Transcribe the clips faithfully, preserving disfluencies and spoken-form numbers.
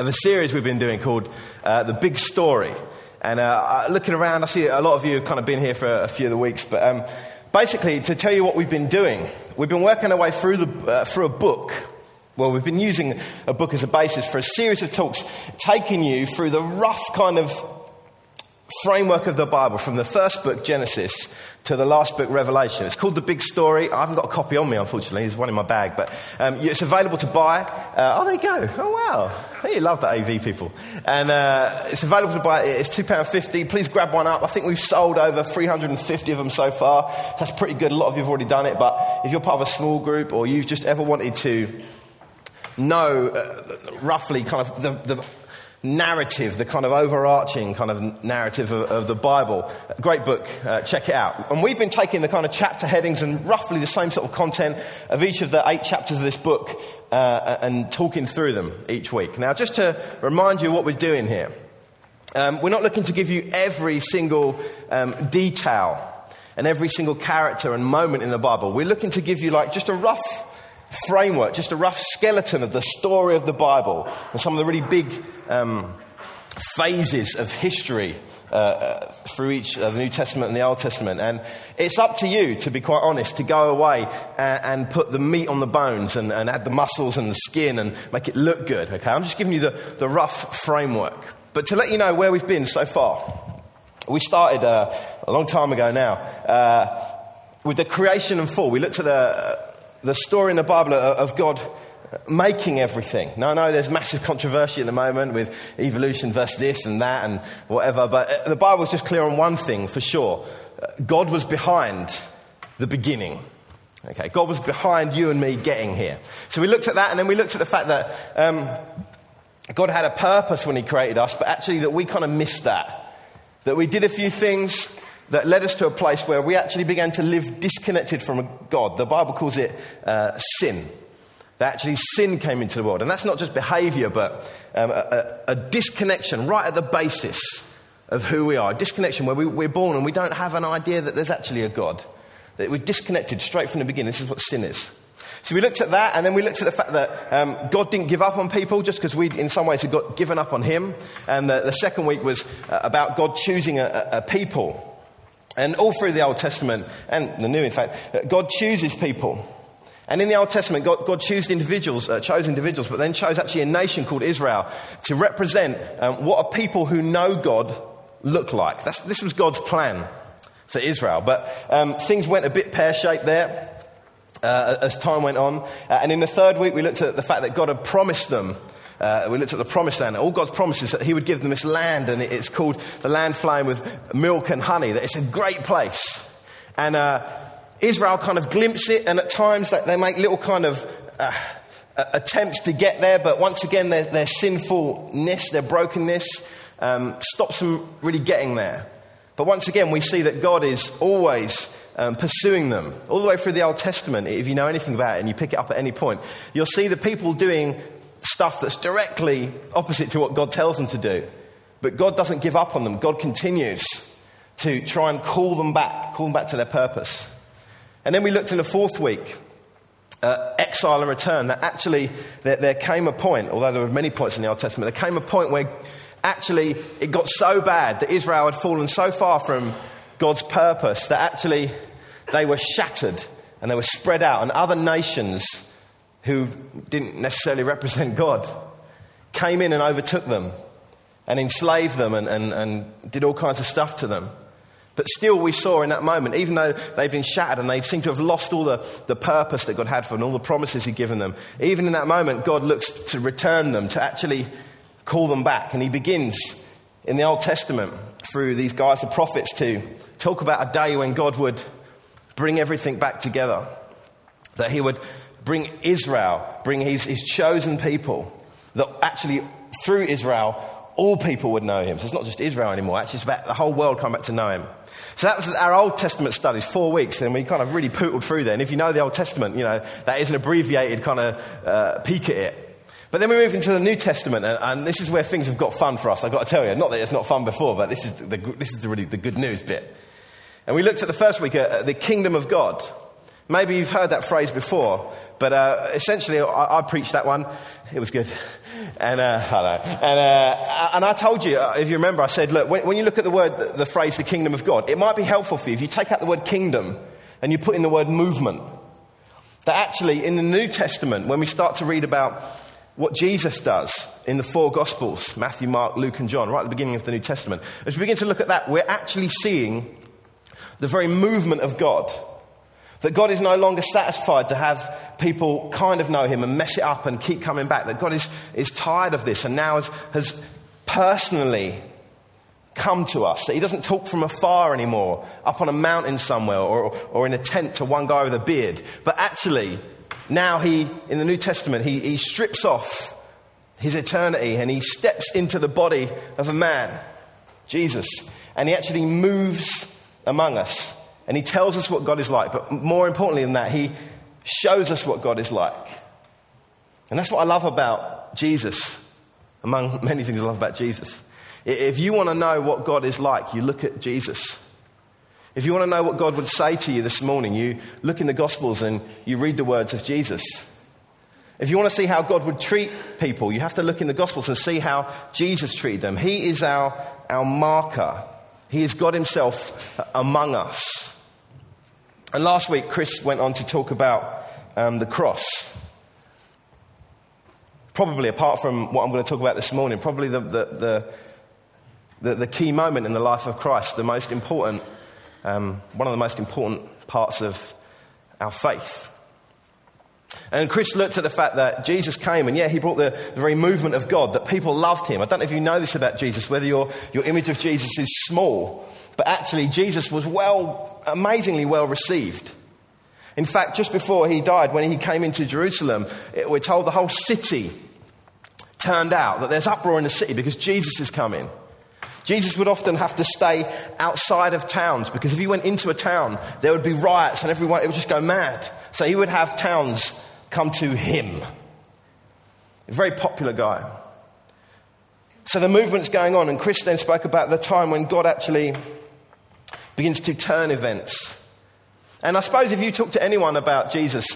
of a series we've been doing called uh, The Big Story. And uh, looking around, I see a lot of you have kind of been here for a few of the weeks. But um, basically, to tell you what we've been doing, we've been working our way through, the, uh, through a book. Well, we've been using a book as a basis for a series of talks, taking you through the rough kind of framework of the Bible, from the first book, Genesis, to the last book, Revelation. It's called The Big Story. I haven't got a copy on me, unfortunately. There's one in my bag, but um, it's available to buy. Uh, oh, there you go. Oh, wow. Hey, you love that A V, people. And uh, it's available to buy. It's two pounds fifty. Please grab one up. I think we've sold over three hundred fifty of them so far. That's pretty good. A lot of you have already done it, but if you're part of a small group or you've just ever wanted to know uh, roughly kind of the... the narrative, the kind of overarching kind of narrative of, of the Bible. Great book, uh, check it out. And we've been taking the kind of chapter headings and roughly the same sort of content of each of the eight chapters of this book uh, and talking through them each week. Now, just to remind you what we're doing here, um, we're not looking to give you every single um, detail and every single character and moment in the Bible. We're looking to give you like just a rough framework, just a rough skeleton of the story of the Bible and some of the really big um, phases of history uh, uh, through each of uh, the New Testament and the Old Testament. And it's up to you, to be quite honest, to go away and, and put the meat on the bones and, and add the muscles and the skin and make it look good, okay? I'm just giving you the, the rough framework. But to let you know where we've been so far, we started uh, a long time ago now uh, with the creation and fall. We looked at the... Uh, The story in the Bible of God making everything. Now, I know there's massive controversy at the moment with evolution versus this and that and whatever, but the Bible is just clear on one thing for sure. God was behind the beginning. Okay, God was behind you and me getting here. So we looked at that, and then we looked at the fact that um, God had a purpose when he created us, but actually that we kind of missed that. That we did a few things that led us to a place where we actually began to live disconnected from God. The Bible calls it uh, sin. That actually sin came into the world. And that's not just behavior, but um, a, a disconnection right at the basis of who we are. A disconnection where we, we're born and we don't have an idea that there's actually a God. That we're disconnected straight from the beginning. This is what sin is. So we looked at that, and then we looked at the fact that um, God didn't give up on people just because we, in some ways, had got given up on him. And the, the second week was uh, about God choosing a, a, a people. And all through the Old Testament, and the New, in fact, God chooses people. And in the Old Testament, God, God chose individuals, uh, chose individuals, but then chose actually a nation called Israel to represent um, what a people who know God look like. That's, this was God's plan for Israel. But um, things went a bit pear-shaped there uh, as time went on. Uh, and in the third week, we looked at the fact that God had promised them. Uh, we looked at the promised land. All God's promises that he would give them this land, and it's called the land flowing with milk and honey, that it's a great place. And uh, Israel kind of glimpses it, and at times they make little kind of uh, attempts to get there, but once again their, their sinfulness, their brokenness um, stops them really getting there. But once again we see that God is always Um, pursuing them. All the way through the Old Testament, if you know anything about it and you pick it up at any point, you'll see the people doing stuff that's directly opposite to what God tells them to do. But God doesn't give up on them. God continues to try and call them back, call them back to their purpose. And then we looked in the fourth week, uh, exile and return, that actually there, there came a point, although there were many points in the Old Testament, there came a point where actually it got so bad that Israel had fallen so far from God's purpose that actually they were shattered and they were spread out, and other nations who didn't necessarily represent God came in and overtook them and enslaved them and, and, and did all kinds of stuff to them. But still we saw in that moment, even though they'd been shattered and they seemed to have lost all the, the purpose that God had for them, all the promises he'd given them, even in that moment God looks to return them, to actually call them back. And he begins in the Old Testament through these guys, the prophets, to talk about a day when God would bring everything back together. That he would bring Israel, bring his, his chosen people, that actually through Israel, all people would know him. So it's not just Israel anymore, actually it's about the whole world coming back to know him. So that was our Old Testament studies, four weeks, and we kind of really pootled through there. And if you know the Old Testament, you know, that is an abbreviated kind of uh, peek at it. But then we move into the New Testament, and, and this is where things have got fun for us, I've got to tell you. Not that it's not fun before, but this is the, this is the really the good news bit. And we looked at the first week, at the kingdom of God. Maybe you've heard that phrase before, But uh, essentially, I, I preached that one. It was good. And uh, I know. And, uh, and I told you, if you remember, I said, look, when, when you look at the word, the phrase, the kingdom of God, it might be helpful for you if you take out the word kingdom and you put in the word movement. That actually, in the New Testament, when we start to read about what Jesus does in the four Gospels, Matthew, Mark, Luke, and John, right at the beginning of the New Testament, as we begin to look at that, we're actually seeing the very movement of God. That God is no longer satisfied to have people kind of know him and mess it up and keep coming back. That God is, is tired of this and now has, has personally come to us. That he doesn't talk from afar anymore, up on a mountain somewhere or, or in a tent to one guy with a beard. But actually, now he, in the New Testament, he, he strips off his eternity and he steps into the body of a man, Jesus. And he actually moves among us. And he tells us what God is like. But more importantly than that, he shows us what God is like. And that's what I love about Jesus, among many things I love about Jesus. If you want to know what God is like, you look at Jesus. If you want to know what God would say to you this morning, you look in the Gospels and you read the words of Jesus. If you want to see how God would treat people, you have to look in the Gospels and see how Jesus treated them. He is our, our marker. He is God himself among us. And last week, Chris went on to talk about um, the cross. Probably, apart from what I'm going to talk about this morning, probably the the, the, the, the key moment in the life of Christ, the most important, um, one of the most important parts of our faith. And Chris looked at the fact that Jesus came and, yeah, he brought the, the very movement of God, that people loved him. I don't know if you know this about Jesus, whether your, your image of Jesus is small, but actually Jesus was well, amazingly well received. In fact, just before he died, when he came into Jerusalem, it, we're told the whole city turned out, that there's uproar in the city because Jesus is coming. Jesus would often have to stay outside of towns because if he went into a town, there would be riots and everyone, it would just go mad. So he would have towns come to him. A very popular guy. So the movement's going on, and Chris then spoke about the time when God actually begins to turn events. And I suppose if you talk to anyone about Jesus,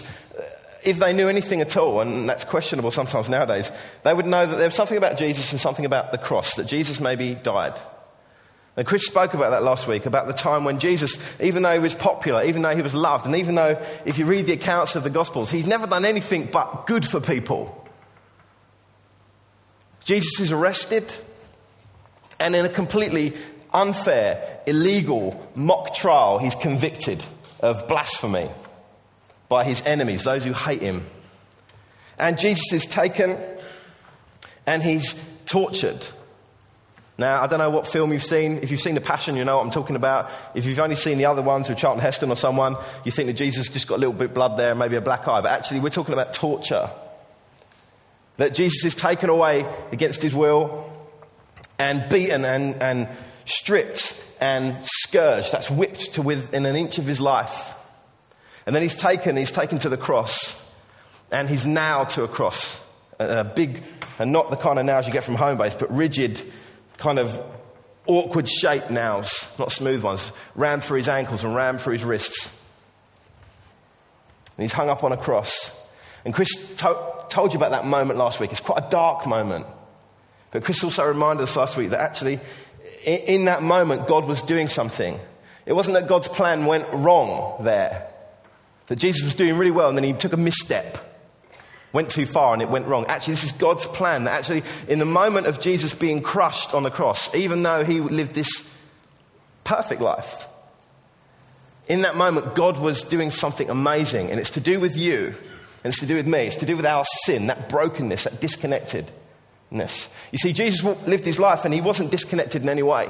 if they knew anything at all, and that's questionable sometimes nowadays, they would know that there was something about Jesus and something about the cross, that Jesus maybe died. And Chris spoke about that last week, about the time when Jesus, even though he was popular, even though he was loved, and even though if you read the accounts of the Gospels, he's never done anything but good for people. Jesus is arrested, and in a completely unfair, illegal mock trial, he's convicted of blasphemy by his enemies, those who hate him. And Jesus is taken, and he's tortured. Now, I don't know what film you've seen. If you've seen The Passion, you know what I'm talking about. If you've only seen the other ones with Charlton Heston or someone, you think that Jesus just got a little bit of blood there and maybe a black eye. But actually, we're talking about torture. That Jesus is taken away against his will and beaten and, and stripped and scourged. That's whipped to within an inch of his life. And then he's taken, he's taken to the cross. And he's nailed to a cross. A, a big, and not the kind of nails you get from home base, but rigid, kind of awkward shaped nails, not smooth ones, rammed through his ankles and rammed through his wrists. And he's hung up on a cross. And Chris to- told you about that moment last week. It's quite a dark moment. But Chris also reminded us last week that actually in, in that moment God was doing something. It wasn't that God's plan went wrong there. That Jesus was doing really well and then he took a misstep. Went too far and it went wrong. Actually, this is God's plan. That actually, in the moment of Jesus being crushed on the cross, even though he lived this perfect life, in that moment, God was doing something amazing. And it's to do with you. And it's to do with me. It's to do with our sin, that brokenness, that disconnectedness. You see, Jesus lived his life and he wasn't disconnected in any way.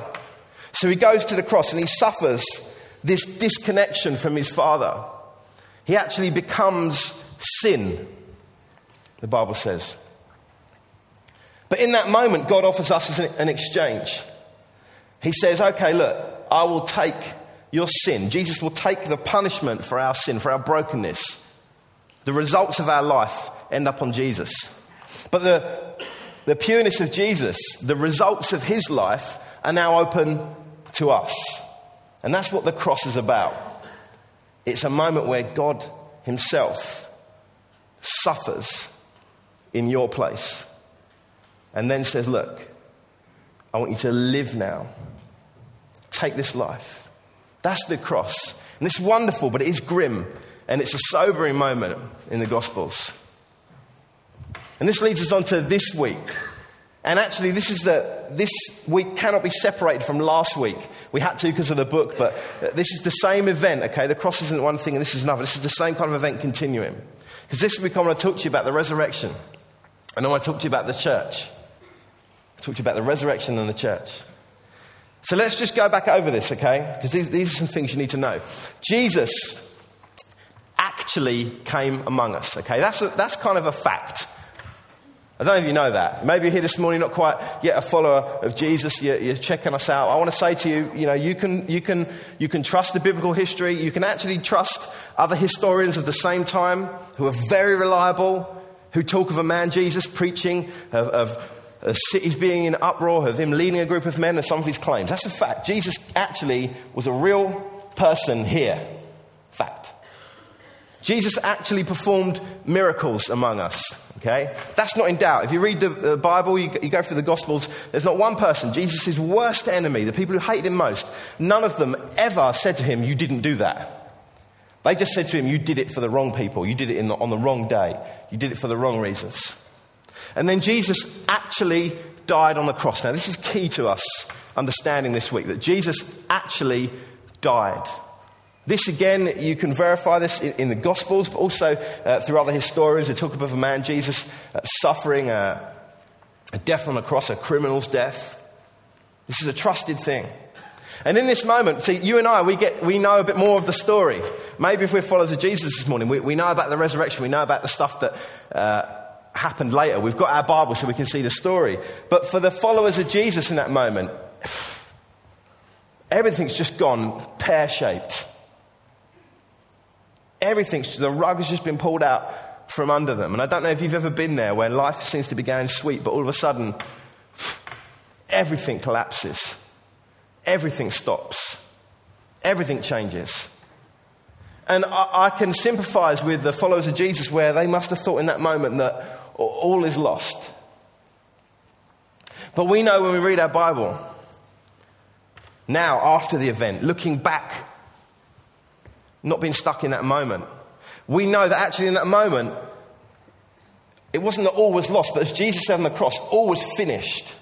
So he goes to the cross and he suffers this disconnection from his Father. He actually becomes sin, the Bible says. But in that moment, God offers us an exchange. He says, okay, look, I will take your sin. Jesus will take the punishment for our sin, for our brokenness. The results of our life end up on Jesus. But the, the pureness of Jesus, the results of his life are now open to us. And that's what the cross is about. It's a moment where God himself suffers in your place and then says, look, I want you to live now. Take this life. That's the cross. And it's wonderful, but it is grim. And it's a sobering moment in the Gospels. And this leads us on to this week. And actually, this is the this week cannot be separated from last week. We had to because of the book, but this is the same event, okay? The cross isn't one thing and this is another. This is the same kind of event continuing. Because this week I want to talk to you about the resurrection. And I want to talk to you about the church. I talk to you about the resurrection and the church. So let's just go back over this, okay? Because these, these are some things you need to know. Jesus actually came among us, okay? That's a, that's kind of a fact. I don't know if you know that. Maybe you're here this morning, not quite yet a follower of Jesus. You're, you're checking us out. I want to say to you, you know, you can, you can, you can trust the biblical history. You can actually trust other historians of the same time who are very reliable, who talk of a man, Jesus, preaching, of, of, of cities being in uproar, of him leading a group of men, and some of his claims. That's a fact. Jesus actually was a real person here. Fact. Jesus actually performed miracles among us. Okay? That's not in doubt. If you read the, the Bible, you, you go through the Gospels, there's not one person, Jesus' worst enemy, the people who hated him most, none of them ever said to him, you didn't do that. They just said to him, you did it for the wrong people. You did it in the, on the wrong day. You did it for the wrong reasons. And then Jesus actually died on the cross. Now, this is key to us understanding this week, that Jesus actually died. This, again, you can verify this in, in the Gospels, but also uh, through other historians who talk about a man, Jesus, uh, suffering a, a death on a cross, a criminal's death. This is a trusted thing. And in this moment, see, you and I, we get we know a bit more of the story. Maybe if we're followers of Jesus this morning, we, we know about the resurrection, we know about the stuff that uh, happened later. We've got our Bible so we can see the story. But for the followers of Jesus in that moment, everything's just gone pear-shaped. Everything's, the rug has just been pulled out from under them. And I don't know if you've ever been there where life seems to be going sweet, but all of a sudden, everything collapses. Everything stops. Everything changes. And I, I can sympathize with the followers of Jesus where they must have thought in that moment that all is lost. But we know when we read our Bible, now after the event, looking back, not being stuck in that moment. We know that actually in that moment, it wasn't that all was lost, but as Jesus said on the cross, all was finished.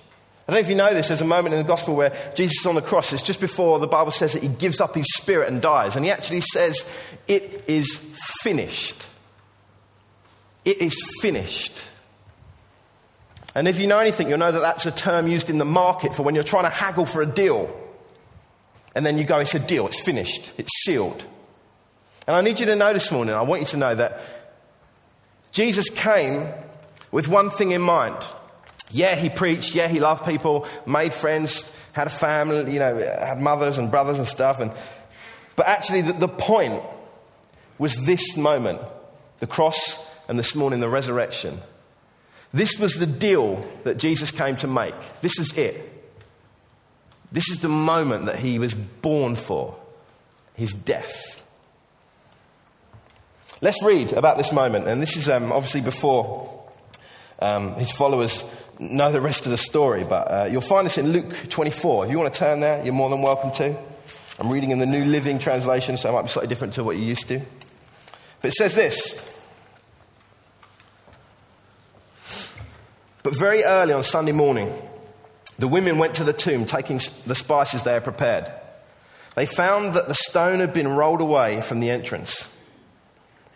I don't know if you know this, there's a moment in the Gospel where Jesus is on the cross. It's just before the Bible says that he gives up his spirit and dies. And he actually says, it is finished. It is finished. And if you know anything, you'll know that that's a term used in the market for when you're trying to haggle for a deal. And then you go, it's a deal, it's finished, it's sealed. And I need you to know this morning, I want you to know that Jesus came with one thing in mind. Yeah, he preached, yeah, he loved people, made friends, had a family, you know, had mothers and brothers and stuff. And but actually the, the point was this moment, the cross and this morning the resurrection. This was the deal that Jesus came to make. This is it. This is the moment that he was born for, his death. Let's read about this moment. And this is um, obviously before um, his followers know the rest of the story. But uh, you'll find this in Luke twenty-four. If you want to turn there, you're more than welcome to. I'm reading in the New Living Translation, so it might be slightly different to what you're used to. But it says this. But very early on Sunday morning, the women went to the tomb, taking the spices they had prepared. They found that the stone had been rolled away from the entrance.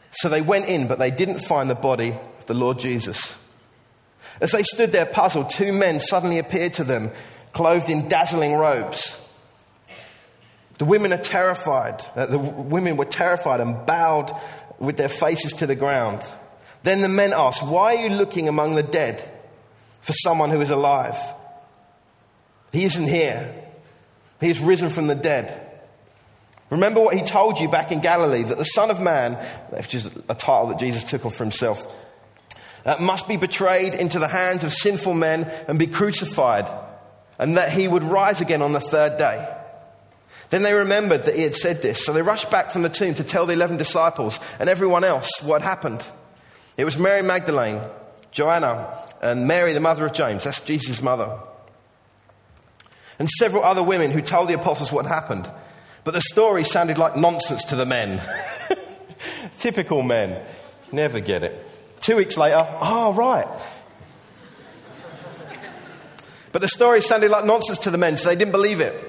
So they went in, but they didn't find the body of the Lord Jesus. As they stood there puzzled, two men suddenly appeared to them, clothed in dazzling robes. The women are terrified. The women were terrified and bowed with their faces to the ground. Then the men asked, "Why are you looking among the dead for someone who is alive? He isn't here. He is risen from the dead. Remember what he told you back in Galilee, that the Son of Man," which is a title that Jesus took on for himself, uh, "must be betrayed into the hands of sinful men and be crucified, and that he would rise again on the third day." Then they remembered that he had said this, so they rushed back from the tomb to tell the eleven disciples and everyone else what had happened. It was Mary Magdalene, Joanna, and Mary, the mother of James. That's Jesus' mother. And several other women who told the apostles what had happened. But the story sounded like nonsense to the men. Typical men. Never get it. Two weeks later, oh, right. But the story sounded like nonsense to the men, so they didn't believe it.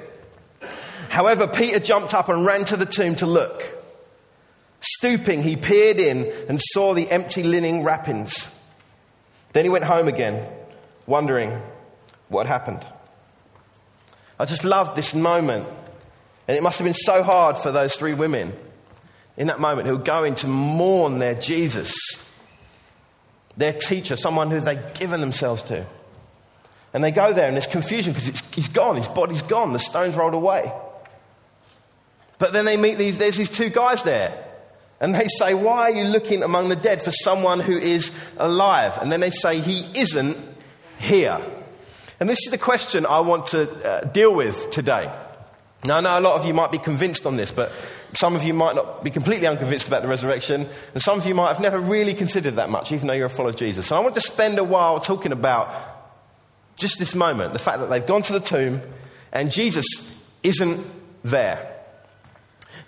However, Peter jumped up and ran to the tomb to look. Stooping, he peered in and saw the empty linen wrappings. Then he went home again, wondering what had happened. I just loved this moment. And it must have been so hard for those three women in that moment who were going to mourn their Jesus, their teacher, someone who they'd given themselves to. And they go there and there's confusion because he's gone, his body's gone, the stone's rolled away. But then they meet these, there's these two guys there. And they say, why are you looking among the dead for someone who is alive? And then they say, he isn't here. And this is the question I want to uh, deal with today. Now, I know a lot of you might be convinced on this, but some of you might not be completely unconvinced about the resurrection, and some of you might have never really considered that much, even though you're a follower of Jesus. So I want to spend a while talking about just this moment, the fact that they've gone to the tomb, and Jesus isn't there.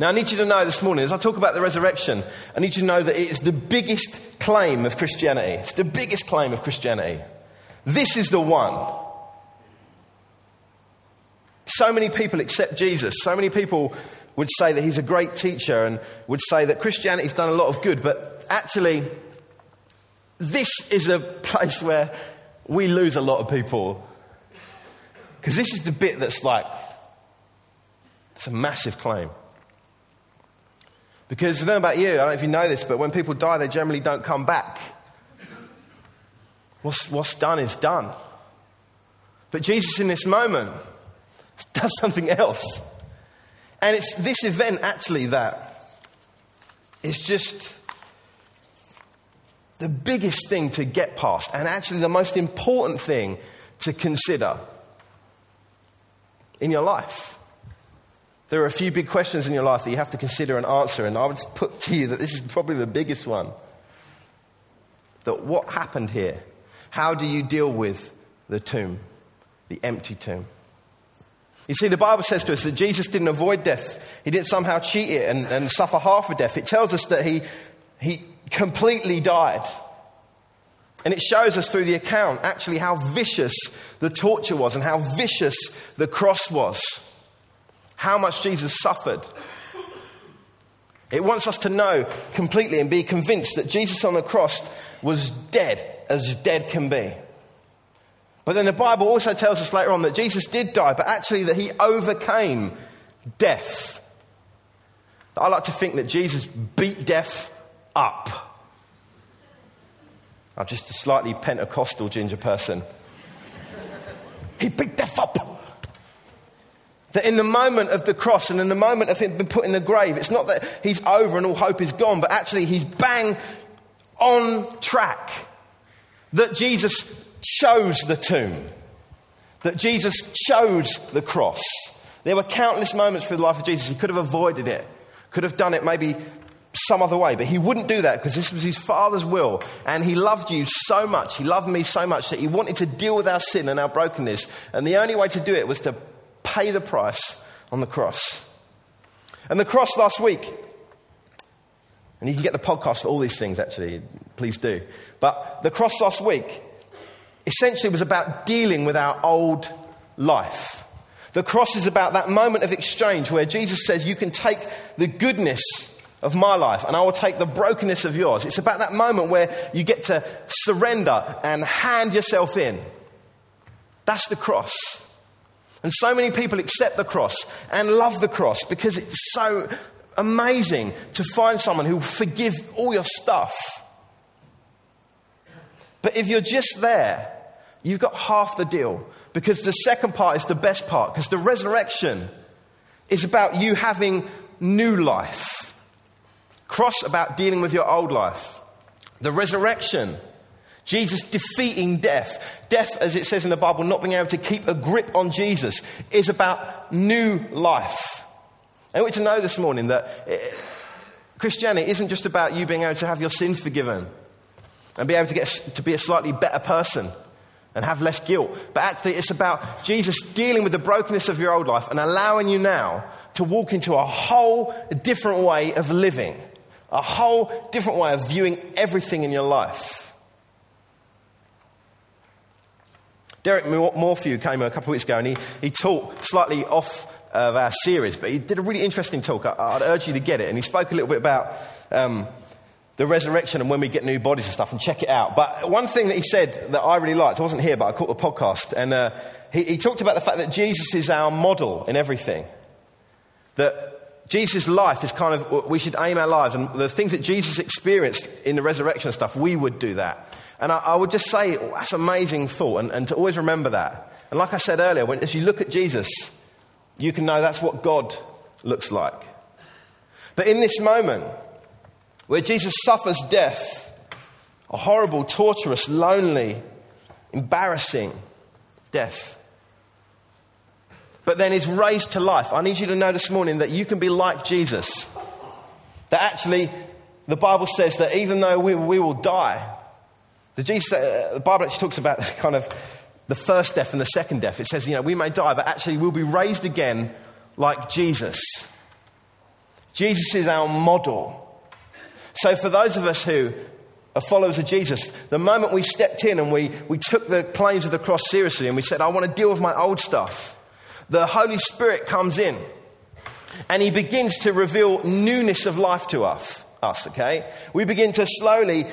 Now, I need you to know this morning, as I talk about the resurrection, I need you to know that it is the biggest claim of Christianity. It's the biggest claim of Christianity. This is the one. So many people accept Jesus. So many people would say that he's a great teacher and would say that Christianity's done a lot of good. But actually, this is a place where we lose a lot of people. Because this is the bit that's like, it's a massive claim. Because I don't know about you, I don't know if you know this, but when people die, they generally don't come back. What's, what's done is done. But Jesus in this moment does something else. And it's this event actually that is just the biggest thing to get past and actually the most important thing to consider in your life. There are a few big questions in your life that you have to consider and answer, and I would put to you that this is probably the biggest one. That what happened here? How do you deal with the tomb, the empty tomb? You see, the Bible says to us that Jesus didn't avoid death. He didn't somehow cheat it and, and suffer half a death. It tells us that he, he completely died. And it shows us through the account actually how vicious the torture was and how vicious the cross was. How much Jesus suffered. It wants us to know completely and be convinced that Jesus on the cross was dead, as dead can be. But then the Bible also tells us later on that Jesus did die, but actually that he overcame death. I like to think that Jesus beat death up. I'm just a slightly Pentecostal ginger person. He beat death up. That in the moment of the cross and in the moment of him being put in the grave, it's not that he's over and all hope is gone, but actually he's bang on track. That Jesus chose the tomb. That Jesus chose the cross. There were countless moments through the life of Jesus. He could have avoided it. Could have done it maybe some other way. But he wouldn't do that because this was his Father's will. And he loved you so much. He loved me so much that he wanted to deal with our sin and our brokenness. And the only way to do it was to pay the price on the cross. And the cross last week, and you can get the podcast for all these things actually, please do. But the cross last week essentially was about dealing with our old life. The cross is about that moment of exchange where Jesus says, you can take the goodness of my life and I will take the brokenness of yours. It's about that moment where you get to surrender and hand yourself in. That's the cross. And so many people accept the cross and love the cross because it's so amazing to find someone who will forgive all your stuff. But if you're just there, you've got half the deal because the second part is the best part because the resurrection is about you having new life. Cross about dealing with your old life. The resurrection, Jesus defeating death. Death, as it says in the Bible, not being able to keep a grip on Jesus, is about new life. I want you to know this morning that Christianity isn't just about you being able to have your sins forgiven. and be able to get to be a slightly better person and have less guilt. But actually, it's about Jesus dealing with the brokenness of your old life and allowing you now to walk into a whole different way of living, a whole different way of viewing everything in your life. Derek Morphew came a couple of weeks ago and he, he taught slightly off of our series, but he did a really interesting talk. I, I'd urge you to get it. And he spoke a little bit about um, the resurrection and when we get new bodies and stuff, and check it out. But one thing that he said that I really liked, I wasn't here, but I caught the podcast, and uh, he, he talked about the fact that Jesus is our model in everything. That Jesus' life is kind of, we should aim our lives, and the things that Jesus experienced in the resurrection and stuff, we would do that. And I, I would just say, oh, that's an amazing thought, and, and to always remember that. And like I said earlier, when, as you look at Jesus, you can know that's what God looks like. But in this moment, where Jesus suffers death, a horrible, torturous, lonely, embarrassing death, but then is raised to life, I need you to know this morning that you can be like Jesus. That actually, the Bible says that even though we, we will die, the, Jesus, uh, the Bible actually talks about kind of the first death and the second death. It says, you know, we may die, but actually we'll be raised again like Jesus. Jesus is our model. So for those of us who are followers of Jesus, the moment we stepped in and we, we took the claims of the cross seriously and we said, I want to deal with my old stuff, the Holy Spirit comes in and he begins to reveal newness of life to us, us, okay? We begin to slowly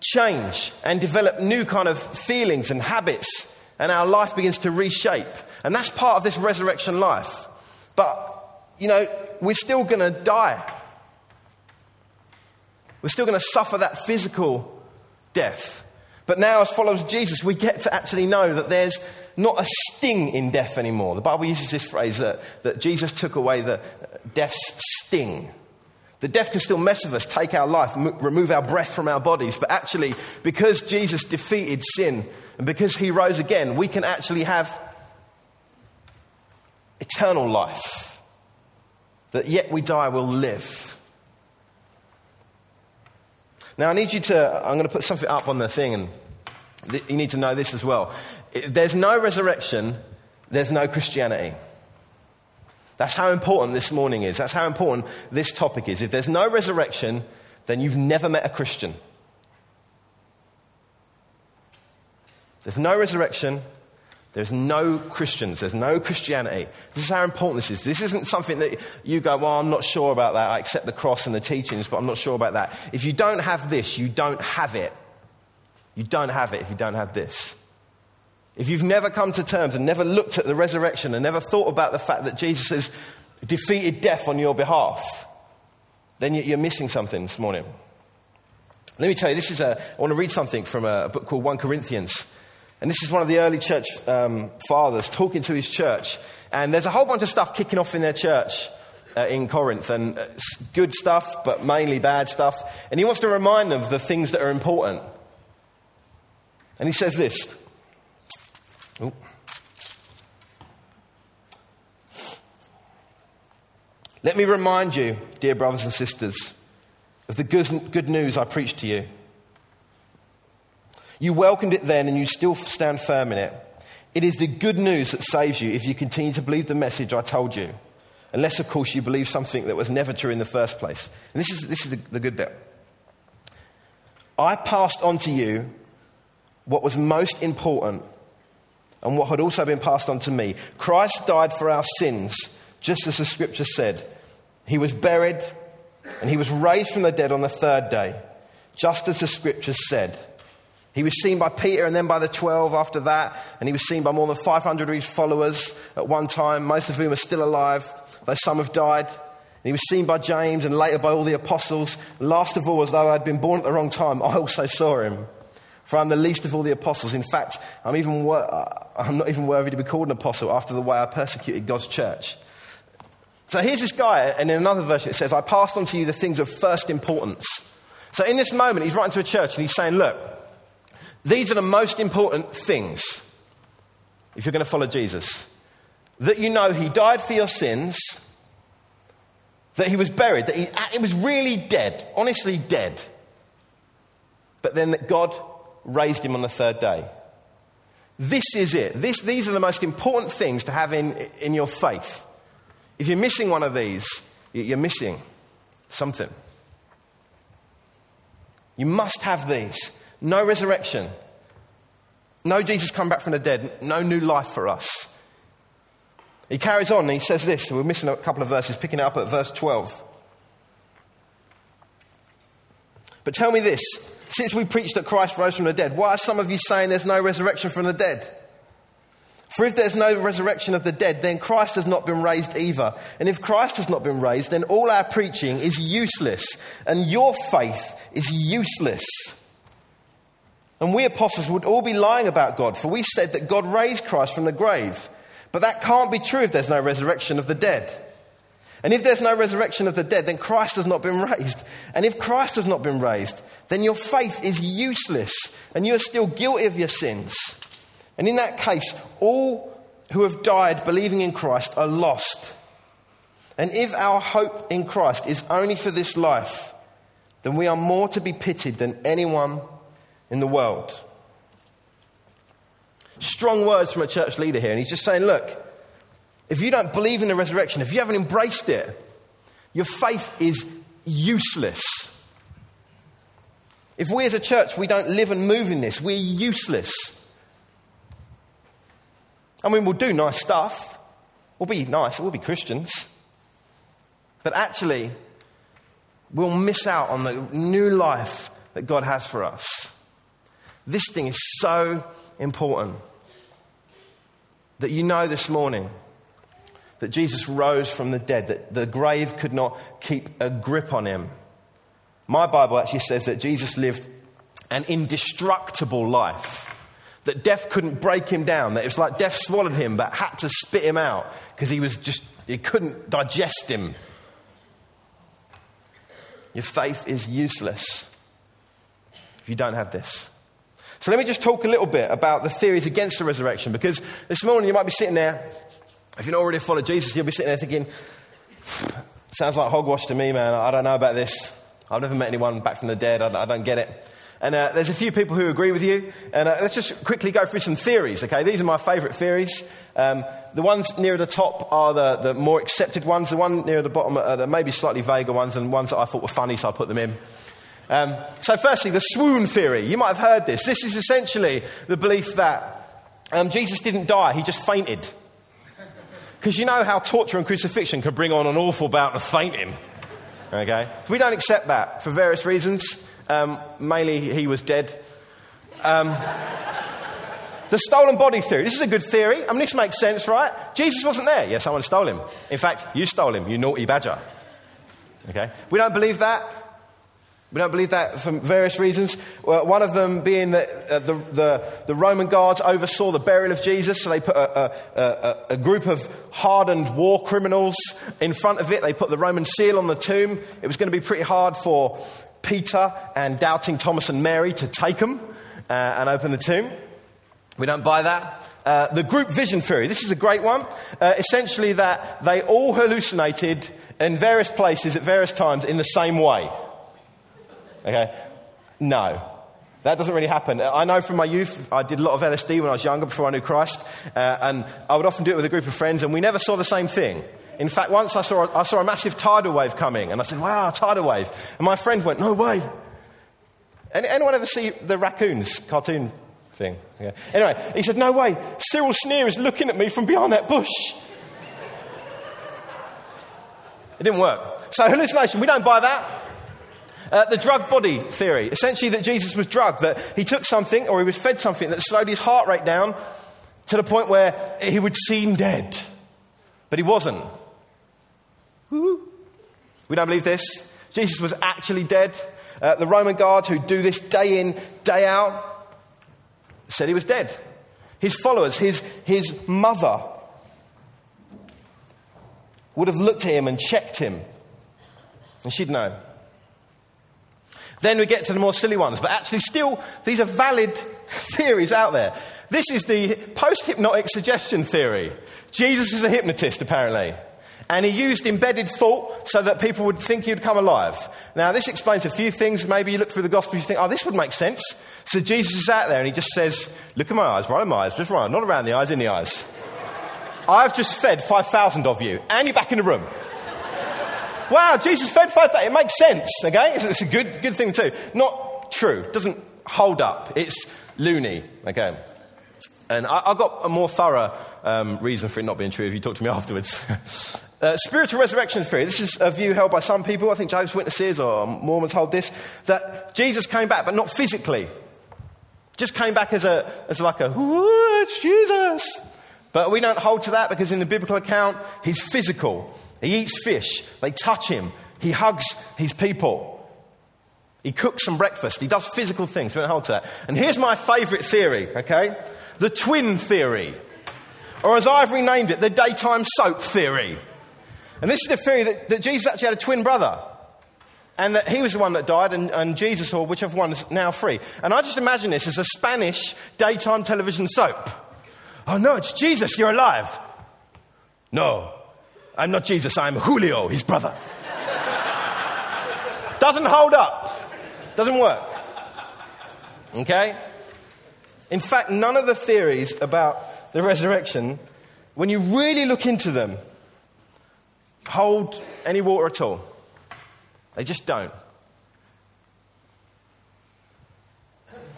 change and develop new kind of feelings and habits, and our life begins to reshape. And that's part of this resurrection life. But, you know, we're still going to die. We're still going to suffer that physical death. But now, as followers of Jesus, we get to actually know that there's not a sting in death anymore. The Bible uses this phrase that, that Jesus took away the death's sting. The death can still mess with us, take our life, m- remove our breath from our bodies. But actually, because Jesus defeated sin and because he rose again, we can actually have eternal life. That yet we die, we'll live. Now, I need you to, I'm going to put something up on the thing, and th- you need to know this as well. If there's no resurrection, there's no Christianity. That's how important this morning is. That's how important this topic is. If there's no resurrection, then you've never met a Christian. There's no resurrection, there's no Christians, there's no Christianity. This is how important this is. This isn't something that you go, well, I'm not sure about that. I accept the cross and the teachings, but I'm not sure about that. If you don't have this, you don't have it. You don't have it if you don't have this. If you've never come to terms and never looked at the resurrection and never thought about the fact that Jesus has defeated death on your behalf, then you're missing something this morning. Let me tell you, this is a, I want to read something from a book called First Corinthians. And this is one of the early church um, fathers talking to his church. And there's a whole bunch of stuff kicking off in their church uh, in Corinth. And it's good stuff, but mainly bad stuff. And he wants to remind them of the things that are important. And he says this. Ooh. Let me remind you, dear brothers and sisters, of the good, good news I preached to you. You welcomed it then, and you still stand firm in it. It is the good news that saves you if you continue to believe the message I told you. Unless, of course, you believe something that was never true in the first place. And this is, this is the, the good bit. I passed on to you what was most important and what had also been passed on to me. Christ died for our sins, just as the Scripture said. He was buried, and he was raised from the dead on the third day, just as the Scripture said. He was seen by Peter and then by the twelve after that. And he was seen by more than five hundred of his followers at one time, most of whom are still alive, though some have died. And he was seen by James and later by all the apostles. And last of all, as though I had been born at the wrong time, I also saw him. For I am the least of all the apostles. In fact, I'm, even wor- I'm not even worthy to be called an apostle after the way I persecuted God's church. So here's this guy, and in another version it says, I passed on to you the things of first importance. So in this moment, he's writing to a church and he's saying, look, these are the most important things, if you're going to follow Jesus. That you know he died for your sins, that he was buried, that he, he was really dead, honestly dead. but then that God raised him on the third day. This is it. This, these are the most important things to have in, in your faith. If you're missing one of these, you're missing something. You must have these. No resurrection. No Jesus come back from the dead. No new life for us. He carries on and he says this. We're missing a couple of verses, picking it up at verse twelve. But tell me this. Since we preached that Christ rose from the dead, why are some of you saying there's no resurrection from the dead? For if there's no resurrection of the dead, then Christ has not been raised either. And if Christ has not been raised, then all our preaching is useless, and your faith is useless. And we apostles would all be lying about God, for we said that God raised Christ from the grave. But that can't be true if there's no resurrection of the dead. And if there's no resurrection of the dead, then Christ has not been raised. And if Christ has not been raised, then your faith is useless, and you are still guilty of your sins. And in that case, all who have died believing in Christ are lost. And if our hope in Christ is only for this life, then we are more to be pitied than anyone in the world. Strong words from a church leader here, and he's just saying, look, if you don't believe in the resurrection, if you haven't embraced it, your faith is useless. If we as a church, we don't live and move in this, we're useless. I mean, we'll do nice stuff. We'll be nice. We'll be Christians. But actually, we'll miss out on the new life that God has for us. This thing is so important that you know this morning that Jesus rose from the dead, that the grave could not keep a grip on him. My Bible actually says that Jesus lived an indestructible life, that death couldn't break him down, that it was like death swallowed him but had to spit him out because he was just, it couldn't digest him. Your faith is useless if you don't have this. So let me just talk a little bit about the theories against the resurrection, because this morning you might be sitting there, if you're not already following Jesus, you'll be sitting there thinking, sounds like hogwash to me, man. I don't know about this. I've never met anyone back from the dead. I, I don't get it. And uh, there's a few people who agree with you. And uh, let's just quickly go through some theories, okay? These are my favourite theories. Um, the ones nearer the top are the, the more accepted ones. The one nearer the bottom are the maybe slightly vaguer ones and ones that I thought were funny, so I put them in. Um, so firstly, the swoon theory. You might have heard this. This is essentially the belief that um, Jesus didn't die. He just fainted. Because you know how torture and crucifixion can bring on an awful bout of fainting. Okay? We don't accept that for various reasons. Um, mainly he was dead. Um, the stolen body theory. This is a good theory. I mean, this makes sense, right? Jesus wasn't there. Yeah, someone stole him. In fact, you stole him, you naughty badger. Okay? We don't believe that. We don't believe that for various reasons. Well, one of them being that uh, the, the, the Roman guards oversaw the burial of Jesus, so they put a, a, a, a group of hardened war criminals in front of it. They put the Roman seal on the tomb. It was going to be pretty hard for Peter and doubting Thomas and Mary to take them uh, and open the tomb. We don't buy that. Uh, the group vision theory. This is a great one. Uh, essentially that they all hallucinated in various places at various times in the same way. Okay, no, that doesn't really happen. I know from my youth, I did a lot of L S D when I was younger before I knew Christ, uh, and I would often do it with a group of friends, and we never saw the same thing. In fact, once I saw I saw a massive tidal wave coming, and I said, wow, tidal wave. And my friend went, no way. Any, anyone ever see the raccoons cartoon thing? Okay. Anyway, he said, no way, Cyril Sneer is looking at me from behind that bush. It didn't work. So hallucination, we don't buy that. Uh, the drug body theory, essentially that Jesus was drugged, that he took something or he was fed something that slowed his heart rate down to the point where he would seem dead, but he wasn't. Woo-hoo. We don't believe this. Jesus was actually dead. Uh, the Roman guards who do this day in, day out, said he was dead. His followers, his, his mother would have looked at him and checked him, and she'd known. Then we get to the more silly ones. But actually still, these are valid theories out there. This is the post-hypnotic suggestion theory. Jesus is a hypnotist, apparently. And he used embedded thought so that people would think he'd come alive. Now, this explains a few things. Maybe you look through the Gospels, you think, oh, this would make sense. So Jesus is out there and he just says, look at my eyes, right in my eyes, just right, not around the eyes, in the eyes. I've just fed five thousand of you, and you're back in the room. Wow, Jesus fed five thousand. It makes sense, okay? It's, it's a good, good thing too. Not true. Doesn't hold up. It's loony, okay? And I, I got a more thorough um, reason for it not being true if you talk to me afterwards. Uh, spiritual resurrection theory. This is a view held by some people. I think Jehovah's Witnesses or Mormons hold this, that Jesus came back, but not physically. Just came back as a, as like a, ooh, it's Jesus. But we don't hold to that because in the biblical account, he's physical. He eats fish. They touch him. He hugs his people. He cooks some breakfast. He does physical things. We don't hold to that. And here's my favourite theory, okay? The twin theory. Or as I've renamed it, the daytime soap theory. And this is the theory that, that Jesus actually had a twin brother. And that he was the one that died, and, and Jesus, or whichever one, is now free. And I just imagine this as a Spanish daytime television soap. Oh no, it's Jesus, you're alive. No, I'm not Jesus, I'm Julio, his brother. Doesn't hold up. Doesn't work. Okay? In fact, none of the theories about the resurrection, when you really look into them, hold any water at all. They just don't.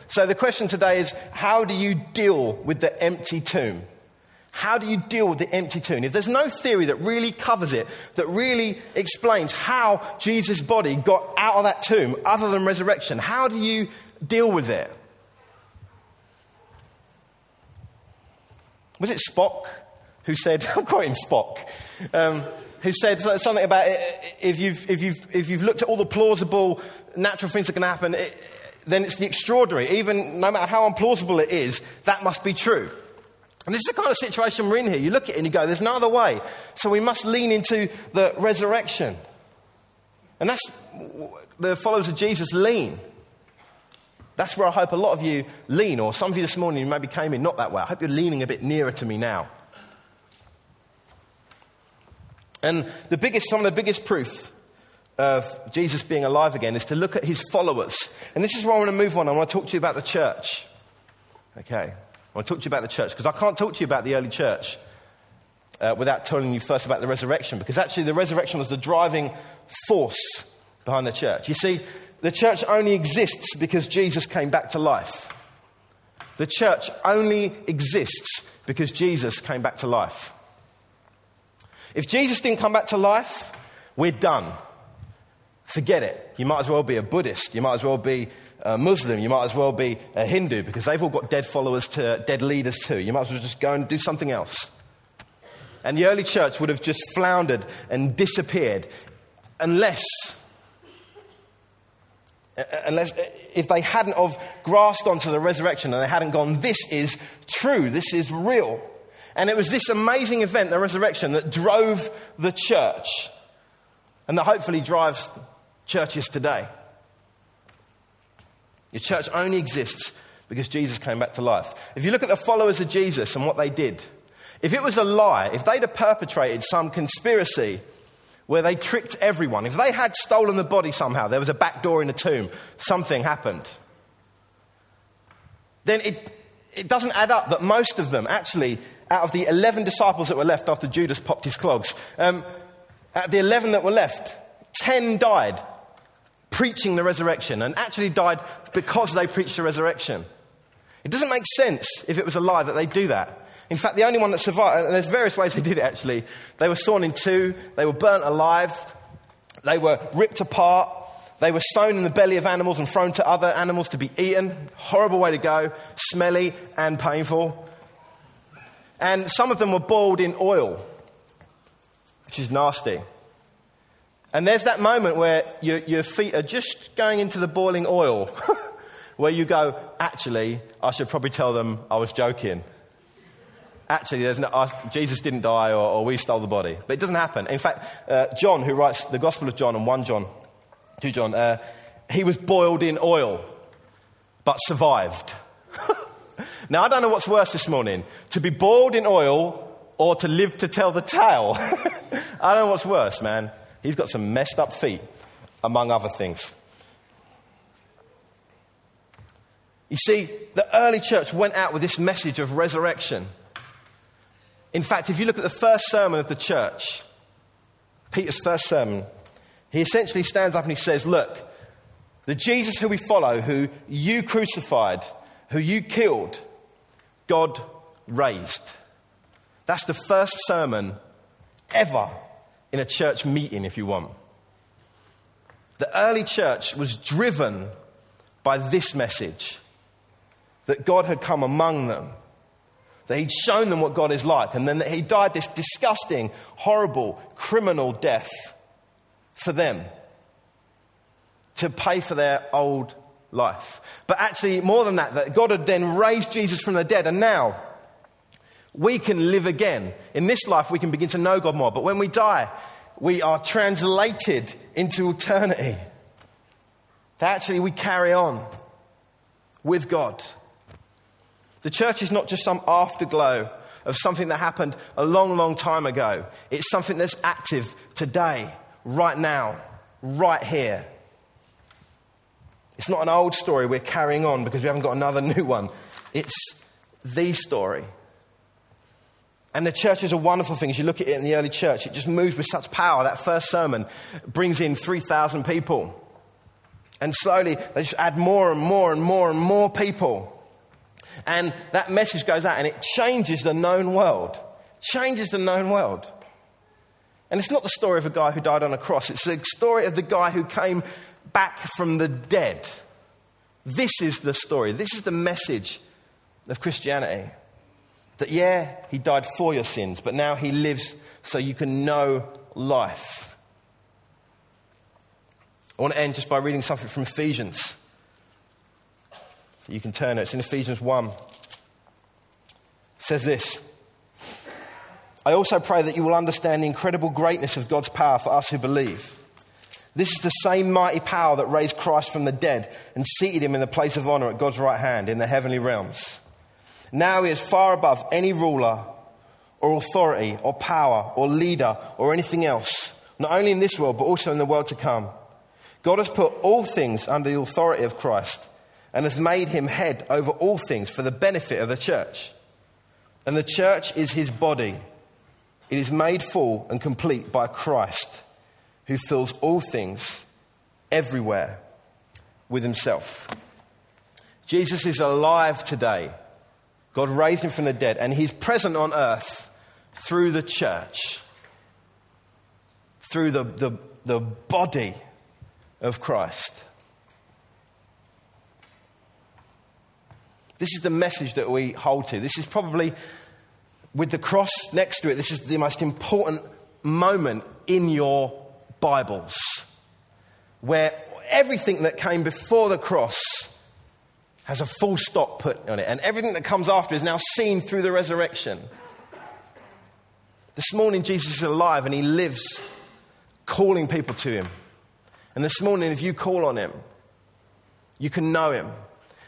So the question today is, how do you deal with the empty tomb? How do you deal with the empty tomb? If there's no theory that really covers it, that really explains how Jesus' body got out of that tomb other than resurrection, how do you deal with it? Was it Spock who said, I'm quoting Spock, um, who said something about it, if you've, if, you've, if you've looked at all the plausible natural things that can happen, it, then it's the extraordinary. Even no matter how implausible it is, that must be true. And this is the kind of situation we're in here. You look at it and you go, there's no other way. So we must lean into the resurrection. And that's the followers of Jesus lean. That's where I hope a lot of you lean, or some of you this morning, you maybe came in not that way. I hope you're leaning a bit nearer to me now. And the biggest, some of the biggest proof of Jesus being alive again is to look at his followers. And this is where I want to move on. I want to talk to you about the church. Okay. I want to talk to you about the church, because I can't talk to you about the early church uh, without telling you first about the resurrection, because actually the resurrection was the driving force behind the church. You see, the church only exists because Jesus came back to life. The church only exists because Jesus came back to life. If Jesus didn't come back to life, we're done. Forget it. You might as well be a Buddhist. You might as well be a Muslim, you might as well be a Hindu, because they've all got dead followers to dead leaders too. You might as well just go and do something else. And the early church would have just floundered and disappeared unless, unless if they hadn't have grasped onto the resurrection and they hadn't gone, this is true, this is real. And it was this amazing event, the resurrection, that drove the church and that hopefully drives churches today. Your church only exists because Jesus came back to life. If you look at the followers of Jesus and what they did, if it was a lie, if they'd have perpetrated some conspiracy where they tricked everyone, if they had stolen the body somehow, there was a back door in the tomb, something happened, then it, it doesn't add up that most of them, actually, out of the eleven disciples that were left after Judas popped his clogs, um, out of the eleven that were left, ten died preaching the resurrection, and actually died because they preached the resurrection. It doesn't make sense if it was a lie that they do that. In fact, the only one that survived, and there's various ways they did it actually, they were sawn in two, they were burnt alive, they were ripped apart, they were sewn in the belly of animals and thrown to other animals to be eaten. Horrible way to go, smelly and painful. And some of them were boiled in oil, which is nasty. And there's that moment where your, your feet are just going into the boiling oil, where you go, actually, I should probably tell them I was joking. Actually, there's no, I, Jesus didn't die, or, or we stole the body. But it doesn't happen. In fact, uh, John, who writes the Gospel of John and First John, Second John, uh, he was boiled in oil, but survived. Now, I don't know what's worse this morning, to be boiled in oil or to live to tell the tale. I don't know what's worse, man. He's got some messed up feet, among other things. You see, the early church went out with this message of resurrection. In fact, if you look at the first sermon of the church, Peter's first sermon, he essentially stands up and he says, look, the Jesus who we follow, who you crucified, who you killed, God raised. That's the first sermon ever in a church meeting, if you want. The early church was driven by this message, that God had come among them, that he'd shown them what God is like, and then that he died this disgusting, horrible, criminal death for them, to pay for their old life. But actually, more than that, that God had then raised Jesus from the dead, and now we can live again. In this life, we can begin to know God more, but when we die, we are translated into eternity. That actually we carry on with God. The church is not just some afterglow of something that happened a long, long time ago. It's something that's active today, right now, right here. It's not an old story we're carrying on because we haven't got another new one. It's the story. And the church is a wonderful thing. As you look at it in the early church, it just moves with such power. That first sermon brings in three thousand people. And slowly, they just add more and more and more and more people. And that message goes out and it changes the known world. Changes the known world. And it's not the story of a guy who died on a cross. It's the story of the guy who came back from the dead. This is the story. This is the message of Christianity. That, yeah, he died for your sins, but now he lives so you can know life. I want to end just by reading something from Ephesians. You can turn it. It's in Ephesians one. It says this: I also pray that you will understand the incredible greatness of God's power for us who believe. This is the same mighty power that raised Christ from the dead and seated him in the place of honor at God's right hand in the heavenly realms. Now he is far above any ruler or authority or power or leader or anything else, not only in this world but also in the world to come. God has put all things under the authority of Christ and has made him head over all things for the benefit of the church. And the church is his body. It is made full and complete by Christ, who fills all things everywhere with himself. Jesus is alive today. God raised him from the dead, and he's present on earth through the church, through the, the, the body of Christ. This is the message that we hold to. This is probably, with the cross next to it, this is the most important moment in your Bibles, where everything that came before the cross has a full stop put on it, and everything that comes after is now seen through the resurrection. This morning Jesus is alive and he lives, calling people to him. And this morning, if you call on him, you can know him,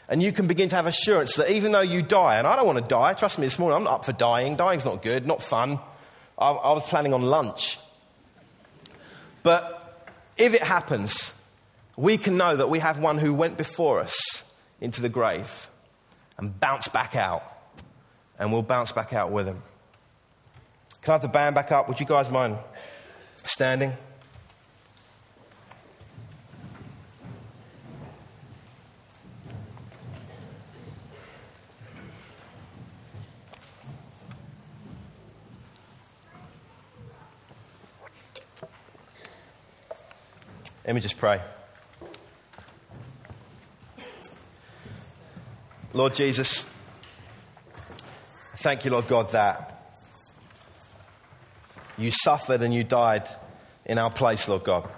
and you can begin to have assurance that even though you die, and I don't want to die, trust me, this morning I'm not up for dying. Dying's not good, not fun. I, I was planning on lunch. But if it happens, we can know that we have one who went before us into the grave and bounced back out. And we'll bounce back out with him. Can I have the band back up? Would you guys mind standing? Let me just pray. Lord Jesus, thank you, Lord God, that you suffered and you died in our place, Lord God.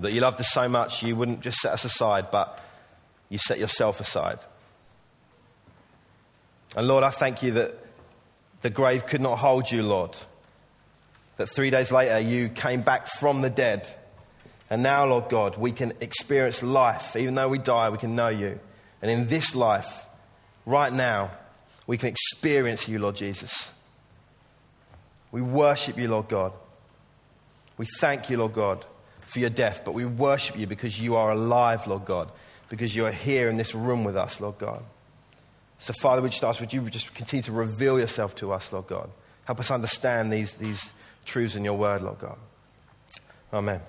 That you loved us so much, you wouldn't just set us aside, but you set yourself aside. And Lord, I thank you that the grave could not hold you, Lord. That three days later, you came back from the dead. And now, Lord God, we can experience life. Even though we die, we can know you. And in this life, right now, we can experience you, Lord Jesus. We worship you, Lord God. We thank you, Lord God, for your death, but we worship you because you are alive, Lord God, because you are here in this room with us, Lord God. So, Father, we just ask, would you just continue to reveal yourself to us, Lord God? Help us understand these, these truths in your word, Lord God. Amen.